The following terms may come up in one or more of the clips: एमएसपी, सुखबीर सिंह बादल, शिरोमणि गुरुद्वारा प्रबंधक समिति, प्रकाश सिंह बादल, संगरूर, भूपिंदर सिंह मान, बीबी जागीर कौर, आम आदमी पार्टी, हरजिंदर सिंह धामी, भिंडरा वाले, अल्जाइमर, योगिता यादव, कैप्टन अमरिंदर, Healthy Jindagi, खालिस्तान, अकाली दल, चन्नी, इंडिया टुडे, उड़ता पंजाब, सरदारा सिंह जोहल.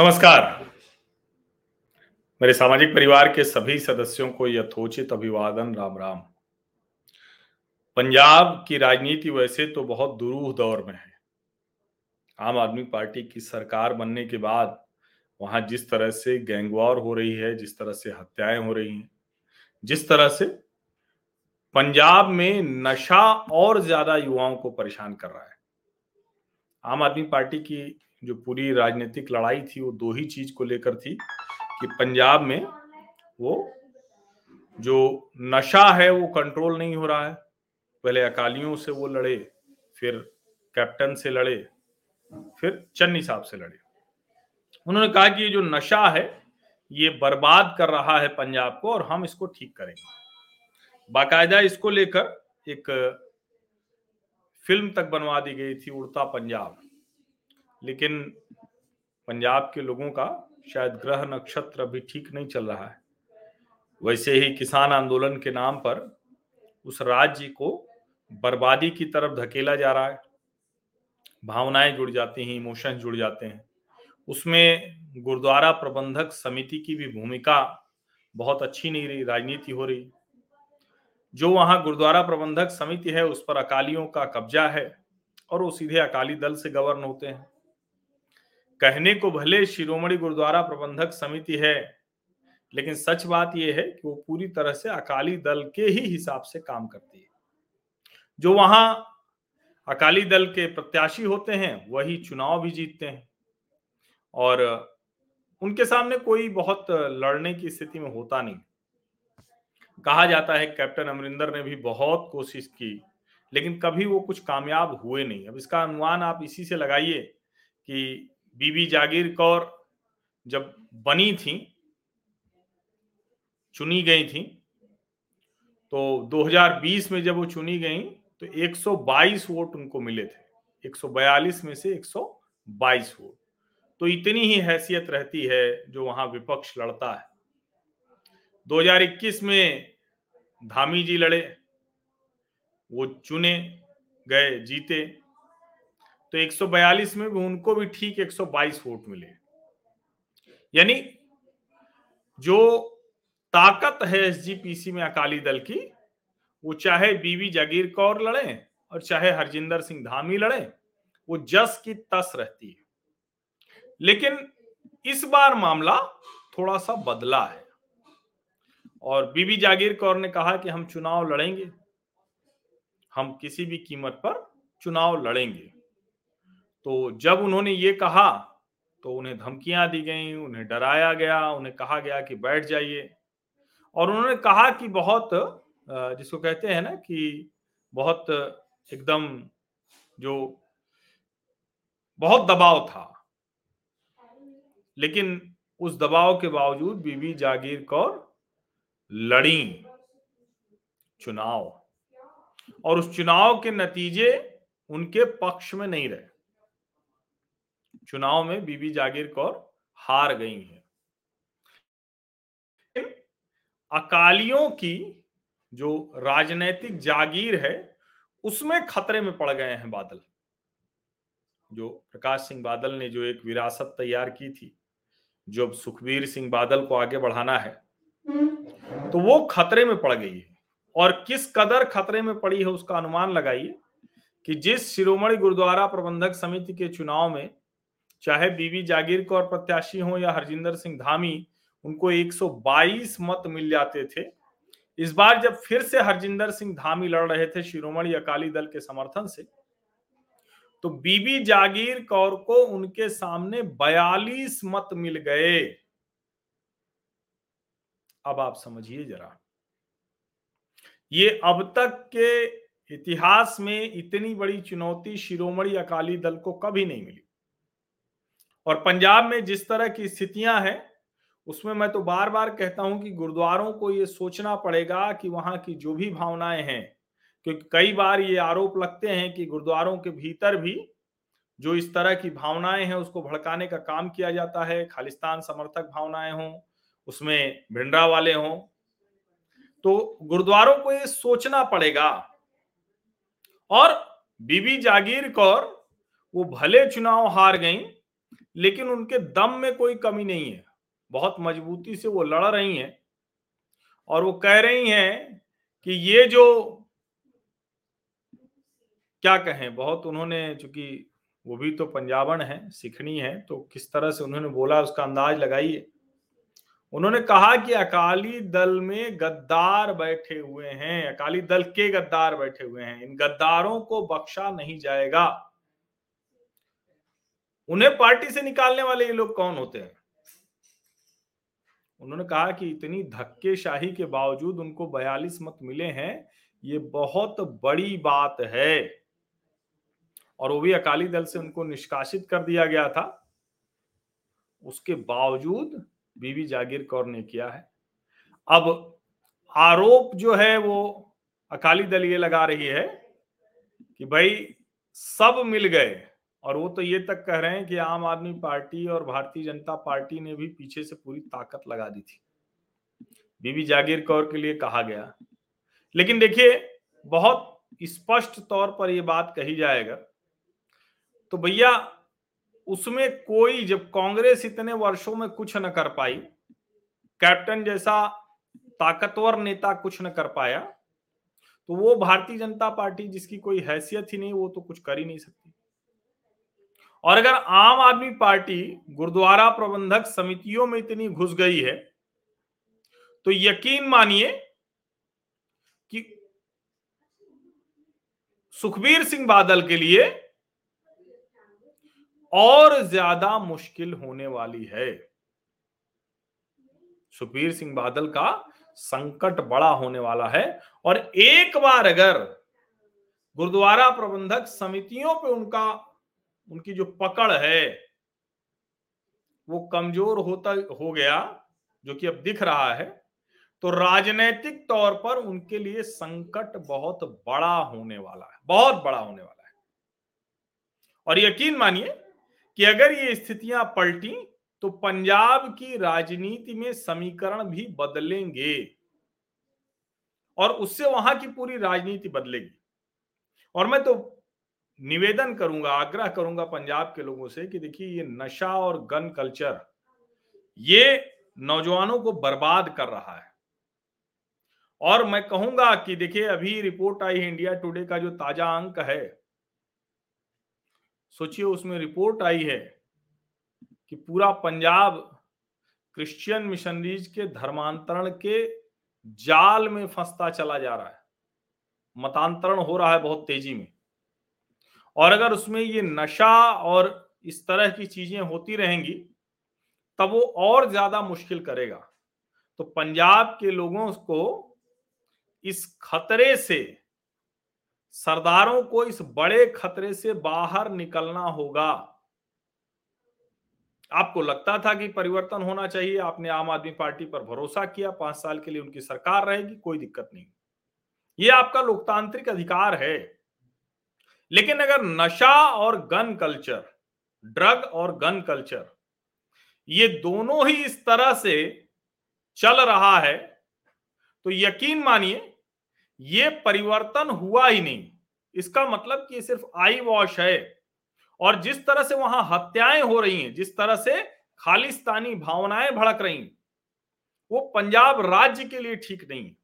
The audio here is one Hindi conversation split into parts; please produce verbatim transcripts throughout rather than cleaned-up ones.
नमस्कार। मेरे सामाजिक परिवार के सभी सदस्यों को यथोचित अभिवादन, राम राम। पंजाब की राजनीति वैसे तो बहुत दुरूह दौर में है। आम आदमी पार्टी की सरकार बनने के बाद वहां जिस तरह से गैंगवार हो रही है, जिस तरह से हत्याएं हो रही हैं, जिस तरह से पंजाब में नशा और ज्यादा युवाओं को परेशान कर रहा है। आम आदमी पार्टी की जो पूरी राजनीतिक लड़ाई थी वो दो ही चीज को लेकर थी कि पंजाब में वो जो नशा है वो कंट्रोल नहीं हो रहा है। पहले अकालियों से वो लड़े, फिर कैप्टन से लड़े, फिर चन्नी साहब से लड़े। उन्होंने कहा कि ये जो नशा है ये बर्बाद कर रहा है पंजाब को और हम इसको ठीक करेंगे। बाकायदा इसको लेकर एक फिल्म तक बनवा दी गई थी, उड़ता पंजाब। लेकिन पंजाब के लोगों का शायद ग्रह नक्षत्र अभी ठीक नहीं चल रहा है। वैसे ही किसान आंदोलन के नाम पर उस राज्य को बर्बादी की तरफ धकेला जा रहा है। भावनाएं जुड़ जाती हैं, इमोशंस जुड़ जाते हैं। उसमें गुरुद्वारा प्रबंधक समिति की भी भूमिका बहुत अच्छी नहीं रही, राजनीति हो रही। जो वहाँ गुरुद्वारा प्रबंधक समिति है उस पर अकालियों का कब्जा है और वो सीधे अकाली दल से गवर्न होते हैं। कहने को भले शिरोमणि गुरुद्वारा प्रबंधक समिति है, लेकिन सच बात यह है कि वो पूरी तरह से अकाली दल के ही हिसाब से काम करती है। जो वहां अकाली दल के प्रत्याशी होते हैं वही चुनाव भी जीतते हैं और उनके सामने कोई बहुत लड़ने की स्थिति में होता नहीं। कहा जाता है कैप्टन अमरिंदर ने भी बहुत कोशिश की, लेकिन कभी वो कुछ कामयाब हुए नहीं। अब इसका अनुमान आप इसी से लगाइए कि बीबी जागीर कौर जब बनी थी, चुनी गई थी, तो दो हज़ार बीस में जब वो चुनी गई तो एक सौ बाईस वोट उनको मिले थे। एक सौ बयालीस में से एक सौ बाईस वोट, तो इतनी ही हैसियत रहती है जो वहां विपक्ष लड़ता है। दो हज़ार इक्कीस में धामी जी लड़े, वो चुने गए, जीते, तो एक सौ बयालीस में भी उनको भी ठीक एक सौ बाईस वोट मिले। यानी जो ताकत है एसजीपीसी में अकाली दल की, वो चाहे बीबी जागीर कौर लड़े और चाहे हरजिंदर सिंह धामी लड़े, वो जस की तस रहती है। लेकिन इस बार मामला थोड़ा सा बदला है और बीबी जागीर कौर ने कहा कि हम चुनाव लड़ेंगे, हम किसी भी कीमत पर चुनाव लड़ेंगे। तो जब उन्होंने ये कहा तो उन्हें धमकियां दी गईं, उन्हें डराया गया, उन्हें कहा गया कि बैठ जाइए। और उन्होंने कहा कि बहुत, जिसको कहते हैं ना कि बहुत एकदम जो बहुत दबाव था, लेकिन उस दबाव के बावजूद बीबी जागीर कौर लड़ी चुनाव और उस चुनाव के नतीजे उनके पक्ष में नहीं रहे। चुनाव में बीबी जागीर कौर हार गई हैं। अकालियों की जो राजनीतिक जागीर है उसमें खतरे में पड़ गए हैं बादल। जो प्रकाश सिंह बादल ने जो एक विरासत तैयार की थी, जो अब सुखबीर सिंह बादल को आगे बढ़ाना है, तो वो खतरे में पड़ गई है। और किस कदर खतरे में पड़ी है उसका अनुमान लगाइए कि जिस शिरोमणि गुरुद्वारा प्रबंधक समिति के चुनाव में चाहे बीबी जागीर कौर प्रत्याशी हो या हरजिंदर सिंह धामी, उनको एक सौ बाईस मत मिल जाते थे। इस बार जब फिर से हरजिंदर सिंह धामी लड़ रहे थे शिरोमणि अकाली दल के समर्थन से, तो बीबी जागीर कौर को उनके सामने बयालीस मत मिल गए। अब आप समझिए जरा, ये अब तक के इतिहास में इतनी बड़ी चुनौती शिरोमणि अकाली दल को कभी नहीं मिली। और पंजाब में जिस तरह की स्थितियां हैं उसमें मैं तो बार बार कहता हूं कि गुरुद्वारों को ये सोचना पड़ेगा कि वहां की जो भी भावनाएं हैं, क्योंकि कई बार ये आरोप लगते हैं कि गुरुद्वारों के भीतर भी जो इस तरह की भावनाएं हैं उसको भड़काने का काम किया जाता है। खालिस्तान समर्थक भावनाएं हों, उसमें भिंडरा वाले हों, तो गुरुद्वारों को ये सोचना पड़ेगा। और बीबी जागीर कौर वो भले चुनाव हार गई, लेकिन उनके दम में कोई कमी नहीं है, बहुत मजबूती से वो लड़ रही हैं और वो कह रही हैं कि ये जो क्या कहें, बहुत उन्होंने, चूंकि वो भी तो पंजाबन है, सिखनी है, तो किस तरह से उन्होंने बोला उसका अंदाज लगाइए। उन्होंने कहा कि अकाली दल में गद्दार बैठे हुए हैं, अकाली दल के गद्दार बैठे हुए हैं, इन गद्दारों को बख्शा नहीं जाएगा। उन्हें पार्टी से निकालने वाले ये लोग कौन होते हैं? उन्होंने कहा कि इतनी धक्केशाही के बावजूद उनको बयालीस मत मिले हैं, ये बहुत बड़ी बात है। और वो भी अकाली दल से उनको निष्कासित कर दिया गया था, उसके बावजूद बीबी जागीर कौर ने किया है। अब आरोप जो है वो अकाली दल ये लगा रही है कि भाई सब मिल गए, और वो तो ये तक कह रहे हैं कि आम आदमी पार्टी और भारतीय जनता पार्टी ने भी पीछे से पूरी ताकत लगा दी थी, बीबी जागीर कौर के लिए कहा गया। लेकिन देखिए, बहुत स्पष्ट तौर पर ये बात कही जाएगा तो भैया उसमें कोई, जब कांग्रेस इतने वर्षों में कुछ न कर पाई, कैप्टन जैसा ताकतवर नेता कुछ न कर पाया, तो वो भारतीय जनता पार्टी जिसकी कोई हैसियत ही नहीं, वो तो कुछ कर ही नहीं सकती। और अगर आम आदमी पार्टी गुरुद्वारा प्रबंधक समितियों में इतनी घुस गई है तो यकीन मानिए कि सुखबीर सिंह बादल के लिए और ज्यादा मुश्किल होने वाली है। सुखबीर सिंह बादल का संकट बड़ा होने वाला है। और एक बार अगर गुरुद्वारा प्रबंधक समितियों पे उनका उनकी जो पकड़ है वो कमजोर होता हो गया, जो कि अब दिख रहा है, तो राजनीतिक तौर पर उनके लिए संकट बहुत बड़ा होने वाला है, बहुत बड़ा होने वाला है। और यकीन मानिए कि अगर ये स्थितियां पलटी तो पंजाब की राजनीति में समीकरण भी बदलेंगे और उससे वहां की पूरी राजनीति बदलेगी। और मैं तो निवेदन करूंगा, आग्रह करूंगा पंजाब के लोगों से कि देखिए, ये नशा और गन कल्चर ये नौजवानों को बर्बाद कर रहा है। और मैं कहूंगा कि देखिए, अभी रिपोर्ट आई है, इंडिया टुडे का जो ताजा अंक है, सोचिए उसमें रिपोर्ट आई है कि पूरा पंजाब क्रिश्चियन मिशनरीज के धर्मांतरण के जाल में फंसता चला जा रहा है, मतांतरण हो रहा है बहुत तेजी में। और अगर उसमें ये नशा और इस तरह की चीजें होती रहेंगी तब वो और ज्यादा मुश्किल करेगा। तो पंजाब के लोगों को इस खतरे से, सरदारों को इस बड़े खतरे से बाहर निकलना होगा। आपको लगता था कि परिवर्तन होना चाहिए, आपने आम आदमी पार्टी पर भरोसा किया, पांच साल के लिए उनकी सरकार रहेगी, कोई दिक्कत नहीं, ये आपका लोकतांत्रिक अधिकार है। लेकिन अगर नशा और गन कल्चर, ड्रग और गन कल्चर, ये दोनों ही इस तरह से चल रहा है तो यकीन मानिए ये परिवर्तन हुआ ही नहीं। इसका मतलब कि ये सिर्फ आई वॉश है। और जिस तरह से वहां हत्याएं हो रही हैं, जिस तरह से खालिस्तानी भावनाएं भड़क रही हैं, वो पंजाब राज्य के लिए ठीक नहीं है।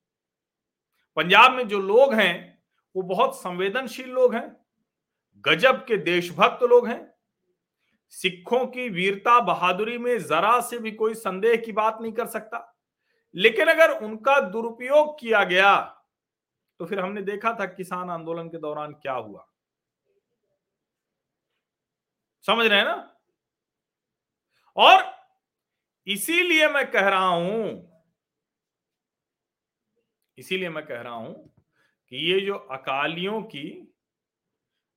पंजाब में जो लोग हैं वो बहुत संवेदनशील लोग हैं, गजब के देशभक्त लोग हैं। सिखों की वीरता बहादुरी में जरा से भी कोई संदेह की बात नहीं कर सकता। लेकिन अगर उनका दुरुपयोग किया गया तो फिर हमने देखा था किसान आंदोलन के दौरान क्या हुआ, समझ रहे हैं ना। और इसीलिए मैं कह रहा हूं इसीलिए मैं कह रहा हूं कि ये जो अकालियों की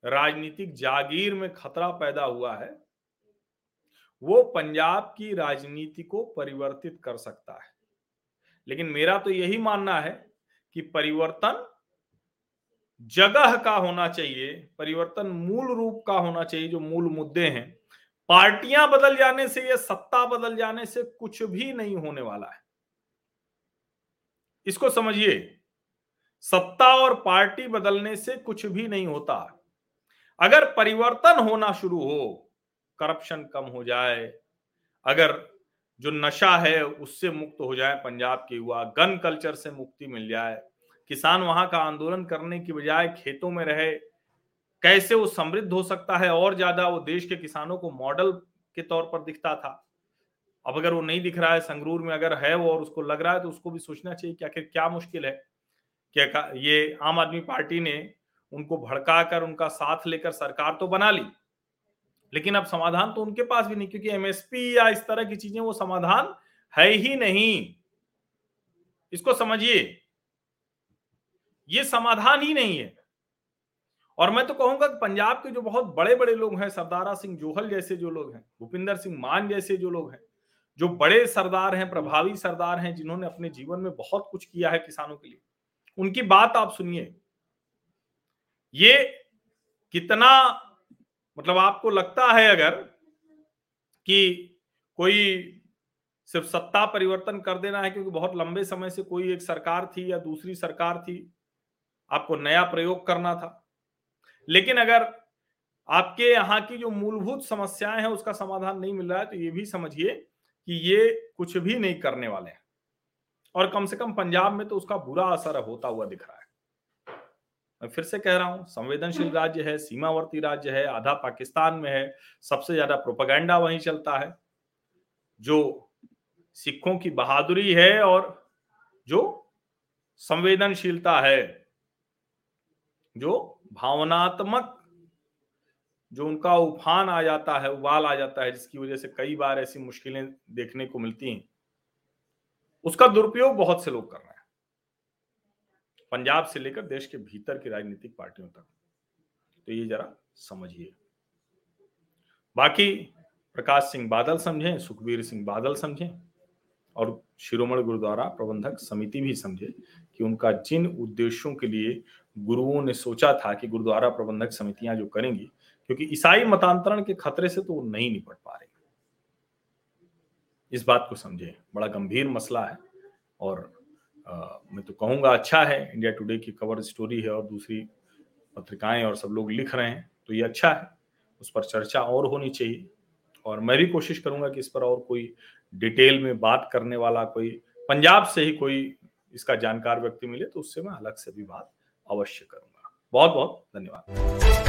राजनीतिक जागीर में खतरा पैदा हुआ है वो पंजाब की राजनीति को परिवर्तित कर सकता है। लेकिन मेरा तो यही मानना है कि परिवर्तन जगह का होना चाहिए, परिवर्तन मूल रूप का होना चाहिए, जो मूल मुद्दे हैं। पार्टियां बदल जाने से या सत्ता बदल जाने से कुछ भी नहीं होने वाला है। इसको समझिए, सत्ता और पार्टी बदलने से कुछ भी नहीं होता। अगर परिवर्तन होना शुरू हो करप्शन कम हो जाए, अगर जो नशा है उससे मुक्त हो जाए पंजाब के युवा, गन कल्चर से मुक्ति मिल जाए, किसान वहां का आंदोलन करने की बजाय खेतों में रहे, कैसे वो समृद्ध हो सकता है और ज्यादा। वो देश के किसानों को मॉडल के तौर पर दिखता था, अब अगर वो नहीं दिख रहा है, संगरूर में अगर है वो और उसको लग रहा है, तो उसको भी सोचना चाहिए कि आखिर क्या मुश्किल है। क्या ये आम आदमी पार्टी ने उनको भड़का कर उनका साथ लेकर सरकार तो बना ली, लेकिन अब समाधान तो उनके पास भी नहीं, क्योंकि एमएसपी या इस तरह की चीजें वो समाधान है ही नहीं। इसको समझिए, ये समाधान ही नहीं है। और मैं तो कहूंगा कि पंजाब के जो बहुत बड़े बड़े लोग हैं, सरदारा सिंह जोहल जैसे जो लोग हैं, भूपिंदर सिंह मान जैसे जो लोग हैं, जो बड़े सरदार हैं, प्रभावी सरदार हैं, जिन्होंने अपने जीवन में बहुत कुछ किया है किसानों के लिए, उनकी बात आप सुनिए। ये कितना मतलब आपको लगता है अगर कि कोई सिर्फ सत्ता परिवर्तन कर देना है, क्योंकि बहुत लंबे समय से कोई एक सरकार थी या दूसरी सरकार थी, आपको नया प्रयोग करना था। लेकिन अगर आपके यहाँ की जो मूलभूत समस्याएं हैं उसका समाधान नहीं मिल रहा है, तो ये भी समझिए कि ये कुछ भी नहीं करने वाले हैं। और कम से कम पंजाब में तो उसका बुरा असर होता हुआ दिख रहा है। मैं फिर से कह रहा हूं, संवेदनशील राज्य है, सीमावर्ती राज्य है, आधा पाकिस्तान में है, सबसे ज्यादा प्रोपेगेंडा वहीं चलता है, जो सिखों की बहादुरी है और जो संवेदनशीलता है, जो भावनात्मक जो उनका उफान आ जाता है, उबाल आ जाता है, जिसकी वजह से कई बार ऐसी मुश्किलें देखने को मिलती हैं, उसका दुरुपयोग बहुत से लोग कर रहे हैं, पंजाब से लेकर देश के भीतर की राजनीतिक पार्टियों तक। तो ये जरा समझिए। बाकी प्रकाश सिंह बादल समझें, सुखबीर सिंह बादल समझें और शिरोमणि गुरुद्वारा प्रबंधक समिति भी समझे कि उनका जिन उद्देश्यों के लिए गुरुओं ने सोचा था कि गुरुद्वारा प्रबंधक समितियां जो करेंगी, क्योंकि ईसाई मतांतरण के खतरे से तो वो नहीं निपट पा रही, इस बात को समझे। बड़ा गंभीर मसला है और आ, मैं तो कहूंगा अच्छा है इंडिया टुडे की कवर स्टोरी है और दूसरी पत्रिकाएं और सब लोग लिख रहे हैं, तो ये अच्छा है, उस पर चर्चा और होनी चाहिए। और मैं भी कोशिश करूंगा कि इस पर और कोई डिटेल में बात करने वाला, कोई पंजाब से ही कोई इसका जानकार व्यक्ति मिले, तो उससे मैं अलग से भी बात अवश्य करूंगा। बहुत बहुत धन्यवाद।